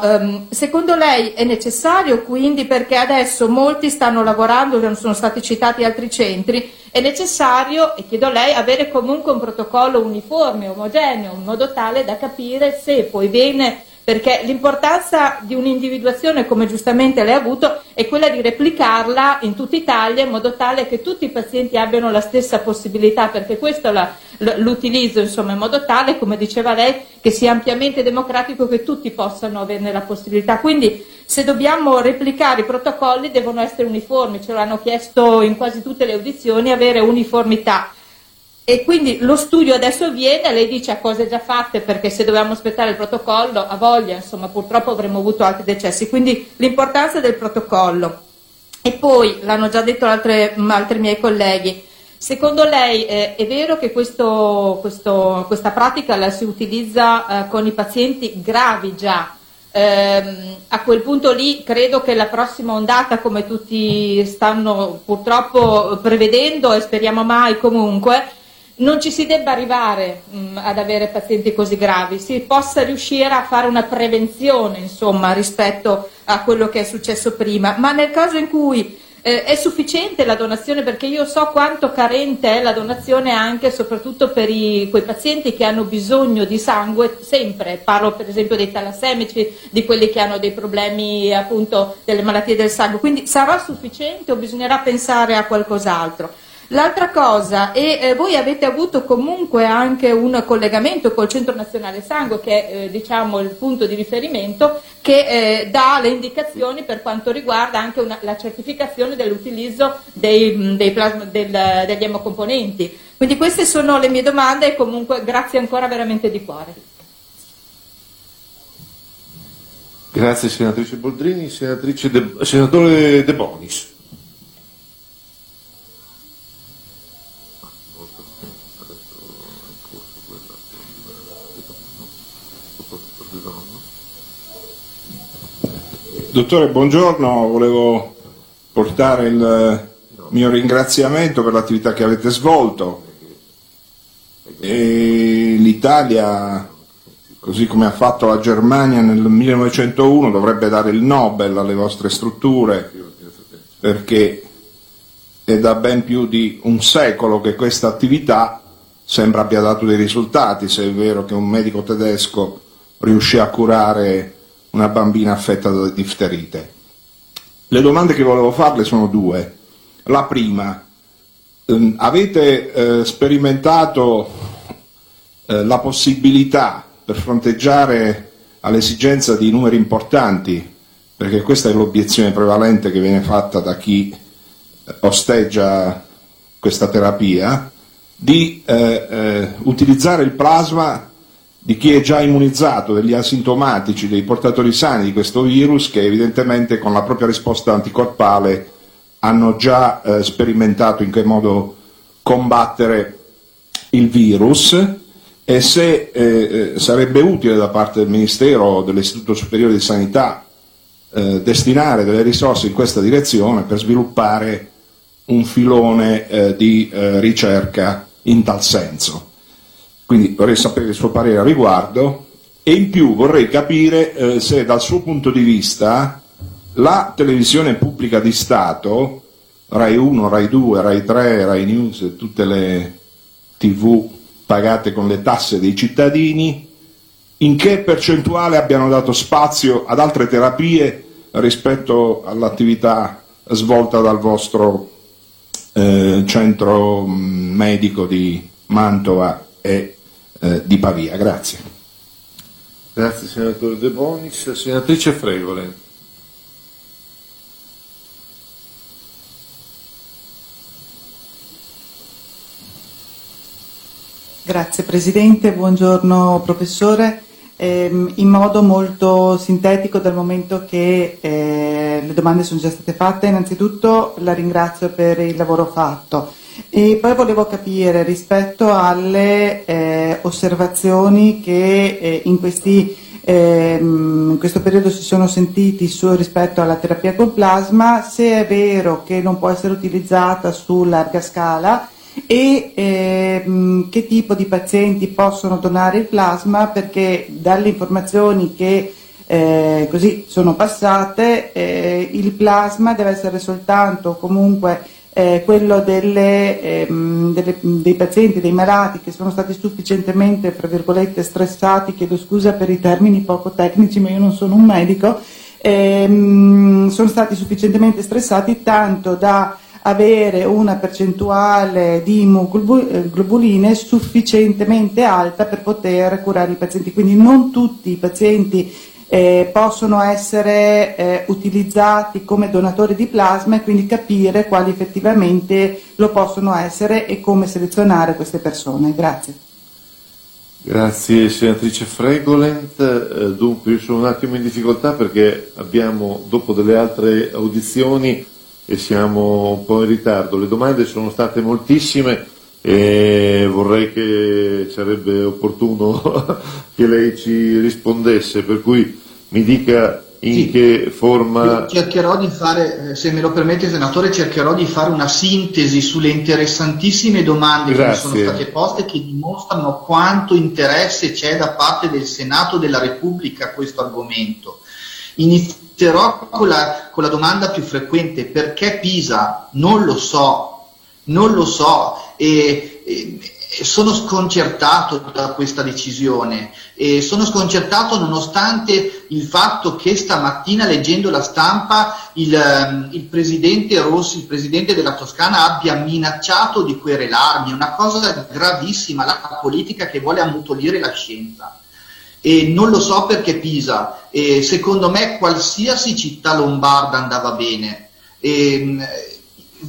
secondo lei è necessario, quindi, perché adesso molti stanno lavorando, sono stati citati altri centri, è necessario, e chiedo a lei, avere comunque un protocollo uniforme, omogeneo, in modo tale da capire se poi viene, perché l'importanza di un'individuazione, come giustamente lei ha avuto, è quella di replicarla in tutta Italia in modo tale che tutti i pazienti abbiano la stessa possibilità, perché questo la... l'utilizzo, insomma, in modo tale, come diceva lei, che sia ampiamente democratico, che tutti possano averne la possibilità. Quindi se dobbiamo replicare i protocolli devono essere uniformi, ce l'hanno chiesto in quasi tutte le audizioni, avere uniformità. E quindi lo studio adesso viene, lei dice a cose già fatte, perché se dovevamo aspettare il protocollo a voglia, insomma, purtroppo avremmo avuto altri decessi, quindi l'importanza del protocollo. E poi, l'hanno già detto altre, altri miei colleghi, secondo lei eh, è vero che questo, questo, questa pratica la si utilizza eh, con i pazienti gravi già? Ehm, a quel punto lì credo che la prossima ondata, come tutti stanno purtroppo prevedendo e speriamo mai comunque, non ci si debba arrivare mh, ad avere pazienti così gravi, si possa riuscire a fare una prevenzione, insomma, rispetto a quello che è successo prima, ma nel caso in cui Eh, è sufficiente la donazione, perché io so quanto carente è la donazione anche e soprattutto per i, quei pazienti che hanno bisogno di sangue sempre, parlo per esempio dei talassemici, di quelli che hanno dei problemi appunto delle malattie del sangue, quindi sarà sufficiente o bisognerà pensare a qualcos'altro? L'altra cosa, e eh, voi avete avuto comunque anche un collegamento col Centro Nazionale Sangue, che è eh, diciamo, il punto di riferimento che eh, dà le indicazioni per quanto riguarda anche una, la certificazione dell'utilizzo dei, dei plasma, del, degli emocomponenti. Quindi queste sono le mie domande, e comunque grazie ancora veramente di cuore. Grazie senatrice Boldrini. Senatrice De, senatore De Bonis. Dottore, buongiorno, volevo portare il mio ringraziamento per l'attività che avete svolto, e l'Italia, così come ha fatto la Germania nel millenovecentouno, dovrebbe dare il Nobel alle vostre strutture, perché è da ben più di un secolo che questa attività sembra abbia dato dei risultati, se è vero che un medico tedesco riuscì a curare una bambina affetta da difterite. Le domande che volevo farle sono due. La prima, eh, avete eh, sperimentato eh, la possibilità, per fronteggiare all'esigenza di numeri importanti, perché questa è l'obiezione prevalente che viene fatta da chi osteggia questa terapia, di eh, eh, utilizzare il plasma di chi è già immunizzato, degli asintomatici, dei portatori sani di questo virus, che evidentemente con la propria risposta anticorpale hanno già eh, sperimentato in che modo combattere il virus. E se eh, sarebbe utile da parte del Ministero o dell'Istituto Superiore di Sanità eh, destinare delle risorse in questa direzione per sviluppare un filone eh, di eh, ricerca in tal senso. Quindi vorrei sapere il suo parere al riguardo, e in più vorrei capire eh, se dal suo punto di vista la televisione pubblica di Stato, Rai uno, Rai due, Rai tre, Rai News e tutte le tivù pagate con le tasse dei cittadini, in che percentuale abbiano dato spazio ad altre terapie rispetto all'attività svolta dal vostro eh, centro medico di Mantova e eh, di Pavia. Grazie. Grazie senatore De Bonis. Senatrice Fregole. Grazie Presidente, buongiorno Professore. Eh, in modo molto sintetico, dal momento che eh, le domande sono già state fatte, innanzitutto la ringrazio per il lavoro fatto, e poi volevo capire rispetto alle eh, osservazioni che eh, in, questi, eh, in questo periodo si sono sentiti su, rispetto alla terapia col plasma, se è vero che non può essere utilizzata su larga scala, e ehm, che tipo di pazienti possono donare il plasma, perché dalle informazioni che eh, così sono passate eh, il plasma deve essere soltanto comunque eh, quello delle, ehm, delle, dei pazienti, dei malati che sono stati sufficientemente, tra virgolette, stressati, chiedo scusa per i termini poco tecnici ma io non sono un medico, ehm, sono stati sufficientemente stressati tanto da avere una percentuale di immunoglobuline sufficientemente alta per poter curare i pazienti. Quindi non tutti i pazienti eh, possono essere eh, utilizzati come donatori di plasma, e quindi capire quali effettivamente lo possono essere e come selezionare queste persone. Grazie. Grazie senatrice Fregolent. Dunque io sono un attimo in difficoltà perché abbiamo, dopo delle altre audizioni, e siamo un po' in ritardo. Le domande sono state moltissime e vorrei che sarebbe opportuno che lei ci rispondesse, per cui mi dica in sì. che forma. Io cercherò di fare, se me lo permette senatore, cercherò di fare una sintesi sulle interessantissime domande Grazie. Che mi sono state poste, che dimostrano quanto interesse c'è da parte del Senato della Repubblica a questo argomento. Iniz- Inizierò con la, con la domanda più frequente: perché Pisa? Non lo so, non lo so, e, e, e sono sconcertato da questa decisione, e sono sconcertato nonostante il fatto che stamattina, leggendo la stampa, il, il presidente Rossi, il presidente della Toscana, abbia minacciato di querelarmi. È una cosa gravissima, la politica che vuole ammutolire la scienza. E non lo so perché Pisa, e secondo me qualsiasi città lombarda andava bene. E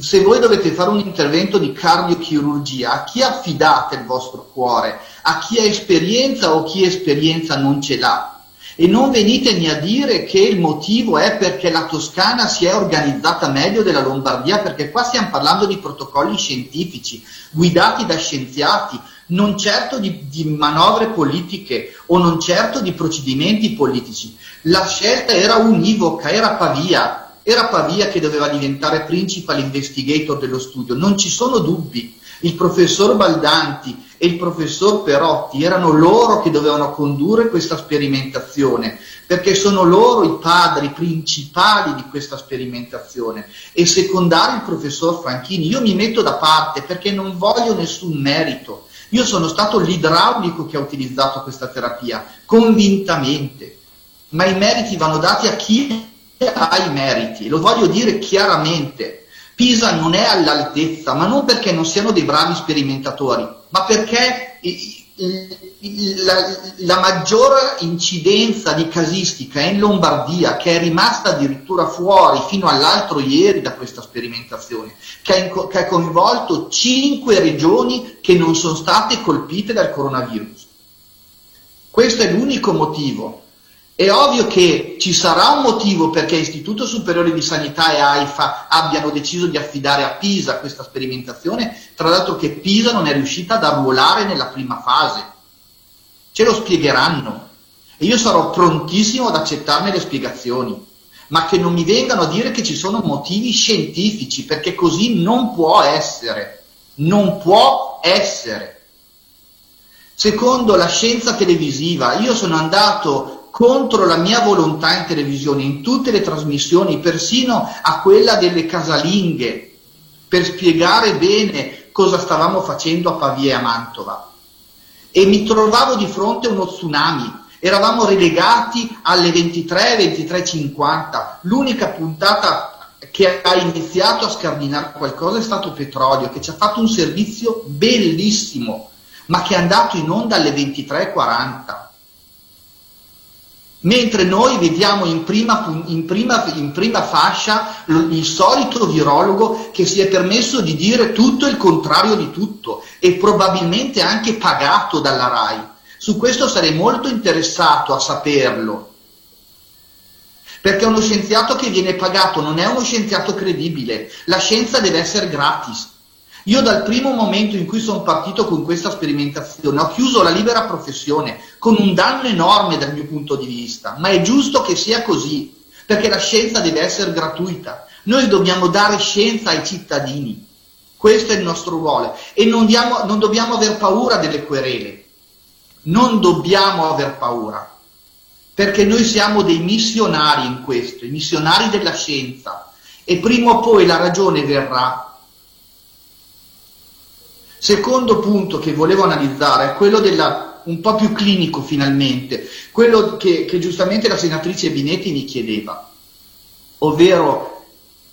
se voi dovete fare un intervento di cardiochirurgia, a chi affidate il vostro cuore? A chi ha esperienza o chi esperienza non ce l'ha? E non venitemi a dire che il motivo è perché la Toscana si è organizzata meglio della Lombardia, perché qua stiamo parlando di protocolli scientifici guidati da scienziati, non certo di, di manovre politiche o non certo di procedimenti politici. La scelta era univoca, era Pavia, era Pavia che doveva diventare principal investigator dello studio, non ci sono dubbi. Il professor Baldanti e il professor Perotti, erano loro che dovevano condurre questa sperimentazione, perché sono loro i padri principali di questa sperimentazione, e secondario il professor Franchini. Io mi metto da parte perché non voglio nessun merito. Io sono stato l'idraulico che ha utilizzato questa terapia, convintamente, ma i meriti vanno dati a chi ha i meriti, lo voglio dire chiaramente. Pisa non è all'altezza, ma non perché non siano dei bravi sperimentatori, ma perché la, la maggior incidenza di casistica è in Lombardia, che è rimasta addirittura fuori fino all'altro ieri da questa sperimentazione, che ha coinvolto cinque regioni che non sono state colpite dal coronavirus. Questo è l'unico motivo. È ovvio che ci sarà un motivo perché Istituto Superiore di Sanità e AIFA abbiano deciso di affidare a Pisa questa sperimentazione, tra l'altro che Pisa non è riuscita ad arruolare nella prima fase. Ce lo spiegheranno e io sarò prontissimo ad accettarne le spiegazioni, ma che non mi vengano a dire che ci sono motivi scientifici, perché così non può essere, non può essere. Secondo la scienza televisiva, io sono andato contro la mia volontà in televisione, in tutte le trasmissioni, persino a quella delle casalinghe, per spiegare bene cosa stavamo facendo a Pavia e a Mantova. E mi trovavo di fronte a uno tsunami, eravamo relegati alle ventitré, ventitré e cinquanta, l'unica puntata che ha iniziato a scardinare qualcosa è stato Petrolio, che ci ha fatto un servizio bellissimo, ma che è andato in onda alle ventitré e quaranta. Mentre noi vediamo in prima, in, prima, in prima fascia il solito virologo che si è permesso di dire tutto il contrario di tutto e probabilmente anche pagato dalla RAI. Su questo sarei molto interessato a saperlo, perché uno scienziato che viene pagato non è uno scienziato credibile. La scienza deve essere gratis. Io dal primo momento in cui sono partito con questa sperimentazione ho chiuso la libera professione con un danno enorme dal mio punto di vista, ma è giusto che sia così, perché la scienza deve essere gratuita. Noi dobbiamo dare scienza ai cittadini, questo è il nostro ruolo, e non, diamo, non dobbiamo aver paura delle querele, non dobbiamo aver paura, perché noi siamo dei missionari in questo, i missionari della scienza, e prima o poi la ragione verrà. Secondo punto che volevo analizzare è quello della, un po' più clinico finalmente, quello che, che giustamente la senatrice Binetti mi chiedeva, ovvero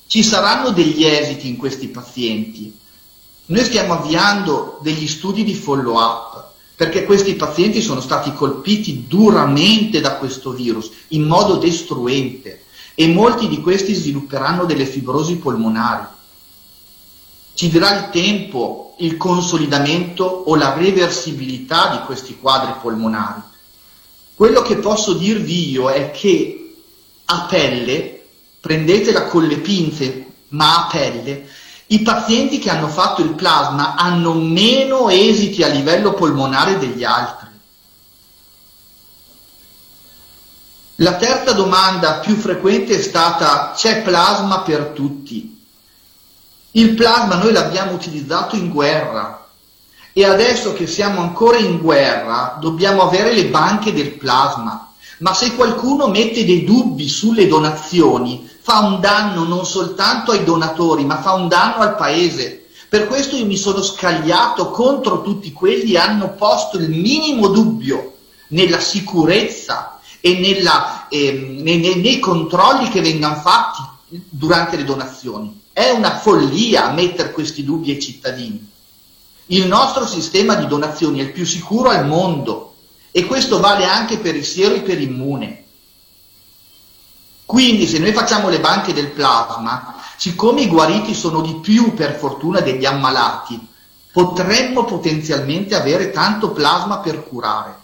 ci saranno degli esiti in questi pazienti. Noi stiamo avviando degli studi di follow up, perché questi pazienti sono stati colpiti duramente da questo virus, in modo destruente, e molti di questi svilupperanno delle fibrosi polmonari. Ci dirà il tempo il consolidamento o la reversibilità di questi quadri polmonari. Quello che posso dirvi io è che a pelle, prendetela con le pinze, ma a pelle, i pazienti che hanno fatto il plasma hanno meno esiti a livello polmonare degli altri. La terza domanda più frequente è stata: c'è plasma per tutti? Il plasma noi l'abbiamo utilizzato in guerra e adesso che siamo ancora in guerra dobbiamo avere le banche del plasma, ma se qualcuno mette dei dubbi sulle donazioni fa un danno non soltanto ai donatori, ma fa un danno al paese. Per questo io mi sono scagliato contro tutti quelli che hanno posto il minimo dubbio nella sicurezza e nella, eh, nei, nei, nei controlli che vengano fatti durante le donazioni. È una follia mettere questi dubbi ai cittadini. Il nostro sistema di donazioni è il più sicuro al mondo e questo vale anche per il siero iperimmune. Quindi se noi facciamo le banche del plasma, siccome i guariti sono di più per fortuna degli ammalati, potremmo potenzialmente avere tanto plasma per curare.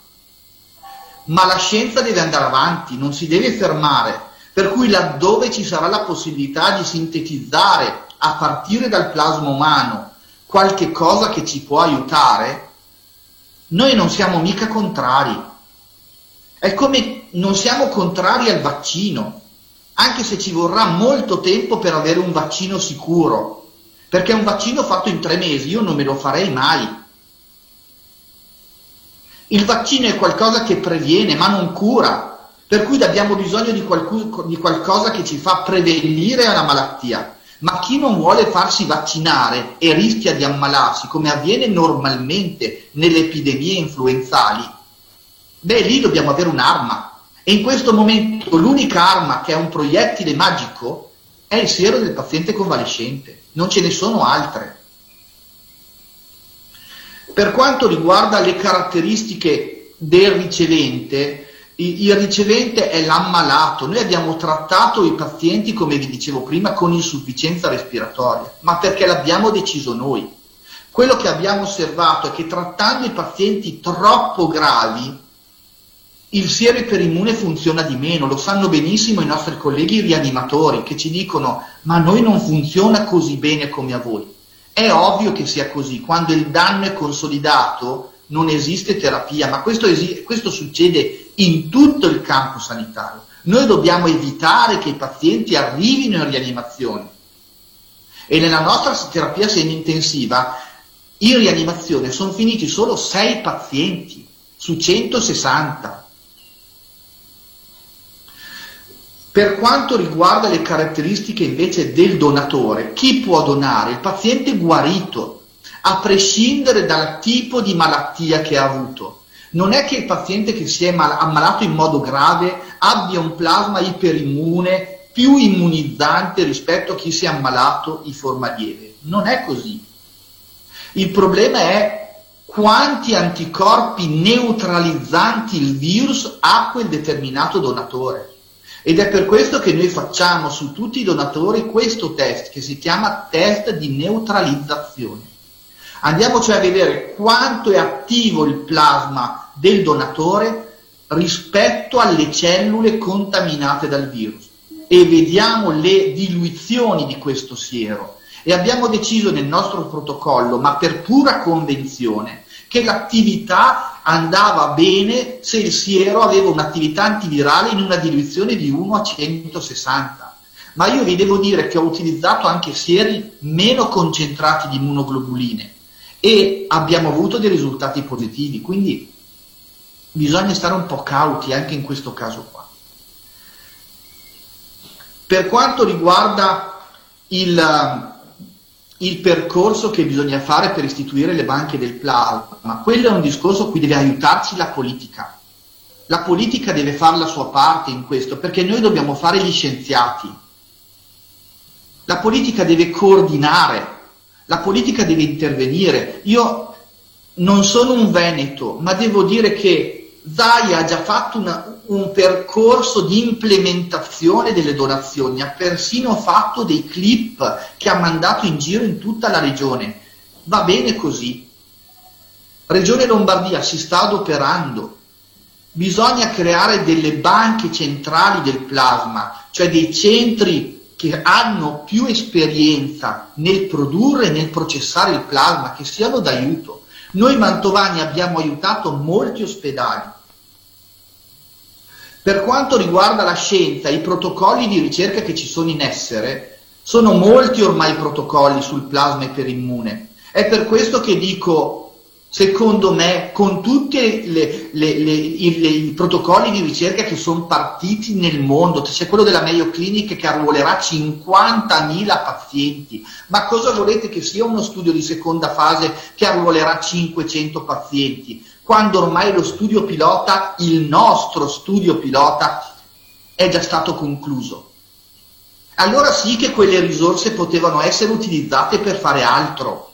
Ma la scienza deve andare avanti, non si deve fermare. Per cui laddove ci sarà la possibilità di sintetizzare a partire dal plasma umano qualche cosa che ci può aiutare, noi non siamo mica contrari. È come non siamo contrari al vaccino, anche se ci vorrà molto tempo per avere un vaccino sicuro, perché un vaccino fatto in tre mesi io non me lo farei mai. Il vaccino è qualcosa che previene ma non cura. Per cui abbiamo bisogno di, qualcuno, di qualcosa che ci fa prevenire la malattia. Ma chi non vuole farsi vaccinare e rischia di ammalarsi, come avviene normalmente nelle epidemie influenzali, beh, lì dobbiamo avere un'arma. E in questo momento l'unica arma, che è un proiettile magico, è il siero del paziente convalescente, non ce ne sono altre. Per quanto riguarda le caratteristiche del ricevente, il ricevente è l'ammalato. Noi abbiamo trattato i pazienti, come vi dicevo prima, con insufficienza respiratoria, ma perché l'abbiamo deciso noi. Quello che abbiamo osservato è che trattando i pazienti troppo gravi, il siero iperimmune funziona di meno. Lo sanno benissimo i nostri colleghi rianimatori, che ci dicono: ma a noi non funziona così bene come a voi. È ovvio che sia così. Quando il danno è consolidato non esiste terapia, ma questo, es- questo succede in tutto il campo sanitario. Noi dobbiamo evitare che i pazienti arrivino in rianimazione, e nella nostra terapia semi-intensiva in rianimazione sono finiti solo sei pazienti su centosessanta. Per quanto riguarda le caratteristiche invece del donatore, chi può donare? Il paziente guarito, a prescindere dal tipo di malattia che ha avuto. Non è che il paziente che si è mal- ammalato in modo grave abbia un plasma iperimmune più immunizzante rispetto a chi si è ammalato in forma lieve. Non è così. Il problema è quanti anticorpi neutralizzanti il virus ha quel determinato donatore. Ed è per questo che noi facciamo su tutti i donatori questo test, che si chiama test di neutralizzazione. Andiamo cioè a vedere quanto è attivo il plasma del donatore rispetto alle cellule contaminate dal virus, e vediamo le diluizioni di questo siero. E abbiamo deciso nel nostro protocollo, ma per pura convenzione, che l'attività andava bene se il siero aveva un'attività antivirale in una diluizione di uno a centosessanta. Ma io vi devo dire che ho utilizzato anche sieri meno concentrati di immunoglobuline e abbiamo avuto dei risultati positivi, quindi bisogna stare un po' cauti anche in questo caso qua. Per quanto riguarda il... il percorso che bisogna fare per istituire le banche del plasma, quello è un discorso a cui deve aiutarci la politica. La politica deve fare la sua parte in questo, perché noi dobbiamo fare gli scienziati. La politica deve coordinare, la politica deve intervenire. Io non sono un veneto, ma devo dire che Zaia ha già fatto una, un percorso di implementazione delle donazioni, ha persino fatto dei clip che ha mandato in giro in tutta la regione. Va bene così. Regione Lombardia si sta adoperando. Bisogna creare delle banche centrali del plasma, cioè dei centri che hanno più esperienza nel produrre e nel processare il plasma, che siano d'aiuto. Noi mantovani abbiamo aiutato molti ospedali. Per quanto riguarda la scienza, i protocolli di ricerca che ci sono in essere, sono molti ormai i protocolli sul plasma iperimmune. È per questo che dico, secondo me, con tutti i protocolli di ricerca che sono partiti nel mondo, c'è quello della Mayo Clinic che arruolerà cinquantamila pazienti, ma cosa volete che sia uno studio di seconda fase che arruolerà cinquecento pazienti? Quando ormai lo studio pilota, il nostro studio pilota, è già stato concluso. Allora sì che quelle risorse potevano essere utilizzate per fare altro.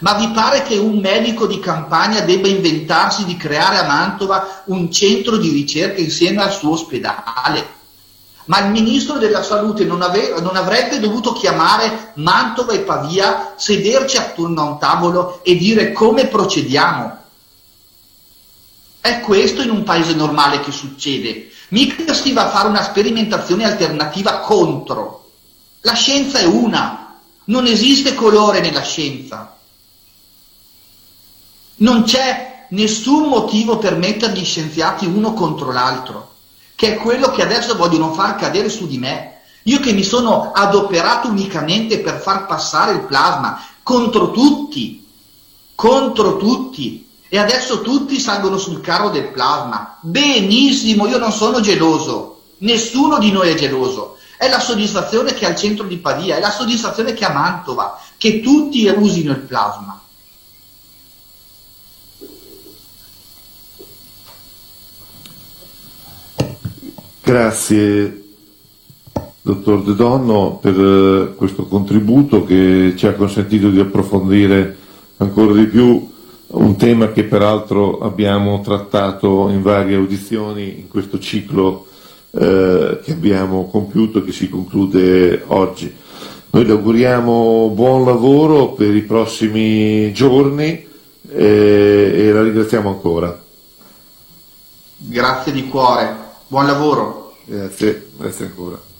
Ma vi pare che un medico di campagna debba inventarsi di creare a Mantova un centro di ricerca insieme al suo ospedale? Ma il ministro della salute non, ave- non avrebbe dovuto chiamare Mantova e Pavia, sederci attorno a un tavolo e dire come procediamo? È questo in un paese normale che succede. Mica si va a fare una sperimentazione alternativa contro. La scienza è una. Non esiste colore nella scienza. Non c'è nessun motivo per mettere gli scienziati uno contro l'altro, che è quello che adesso vogliono far cadere su di me. Io che mi sono adoperato unicamente per far passare il plasma contro tutti, contro tutti. E adesso tutti salgono sul carro del plasma. Benissimo, io non sono geloso. Nessuno di noi è geloso. È la soddisfazione che ha il centro di Pavia, è la soddisfazione che ha Mantova, che tutti usino il plasma. Grazie. dottor De Donno, per questo contributo che ci ha consentito di approfondire ancora di più un tema che peraltro abbiamo trattato in varie audizioni in questo ciclo eh, che abbiamo compiuto e che si conclude oggi. Noi le auguriamo buon lavoro per i prossimi giorni eh, e la ringraziamo ancora. Grazie di cuore, buon lavoro. Grazie, grazie ancora.